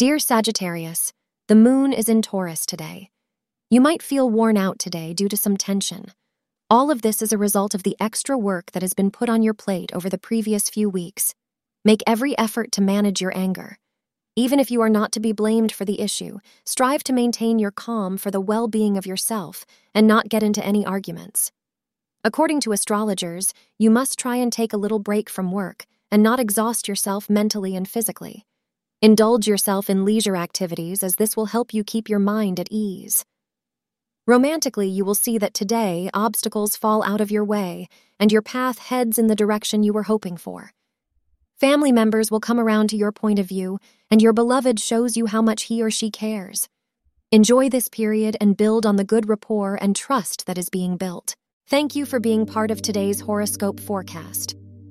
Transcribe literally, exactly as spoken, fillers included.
Dear Sagittarius, the moon is in Taurus today. You might feel worn out today due to some tension. All of this is a result of the extra work that has been put on your plate over the previous few weeks. Make every effort to manage your anger. Even if you are not to be blamed for the issue, strive to maintain your calm for the well-being of yourself and not get into any arguments. According to astrologers, you must try and take a little break from work and not exhaust yourself mentally and physically. Indulge yourself in leisure activities, as this will help you keep your mind at ease. Romantically, you will see that today obstacles fall out of your way and your path heads in the direction you were hoping for. Family members will come around to your point of view, and your beloved shows you how much he or she cares. Enjoy this period and build on the good rapport and trust that is being built. Thank you for being part of today's horoscope forecast.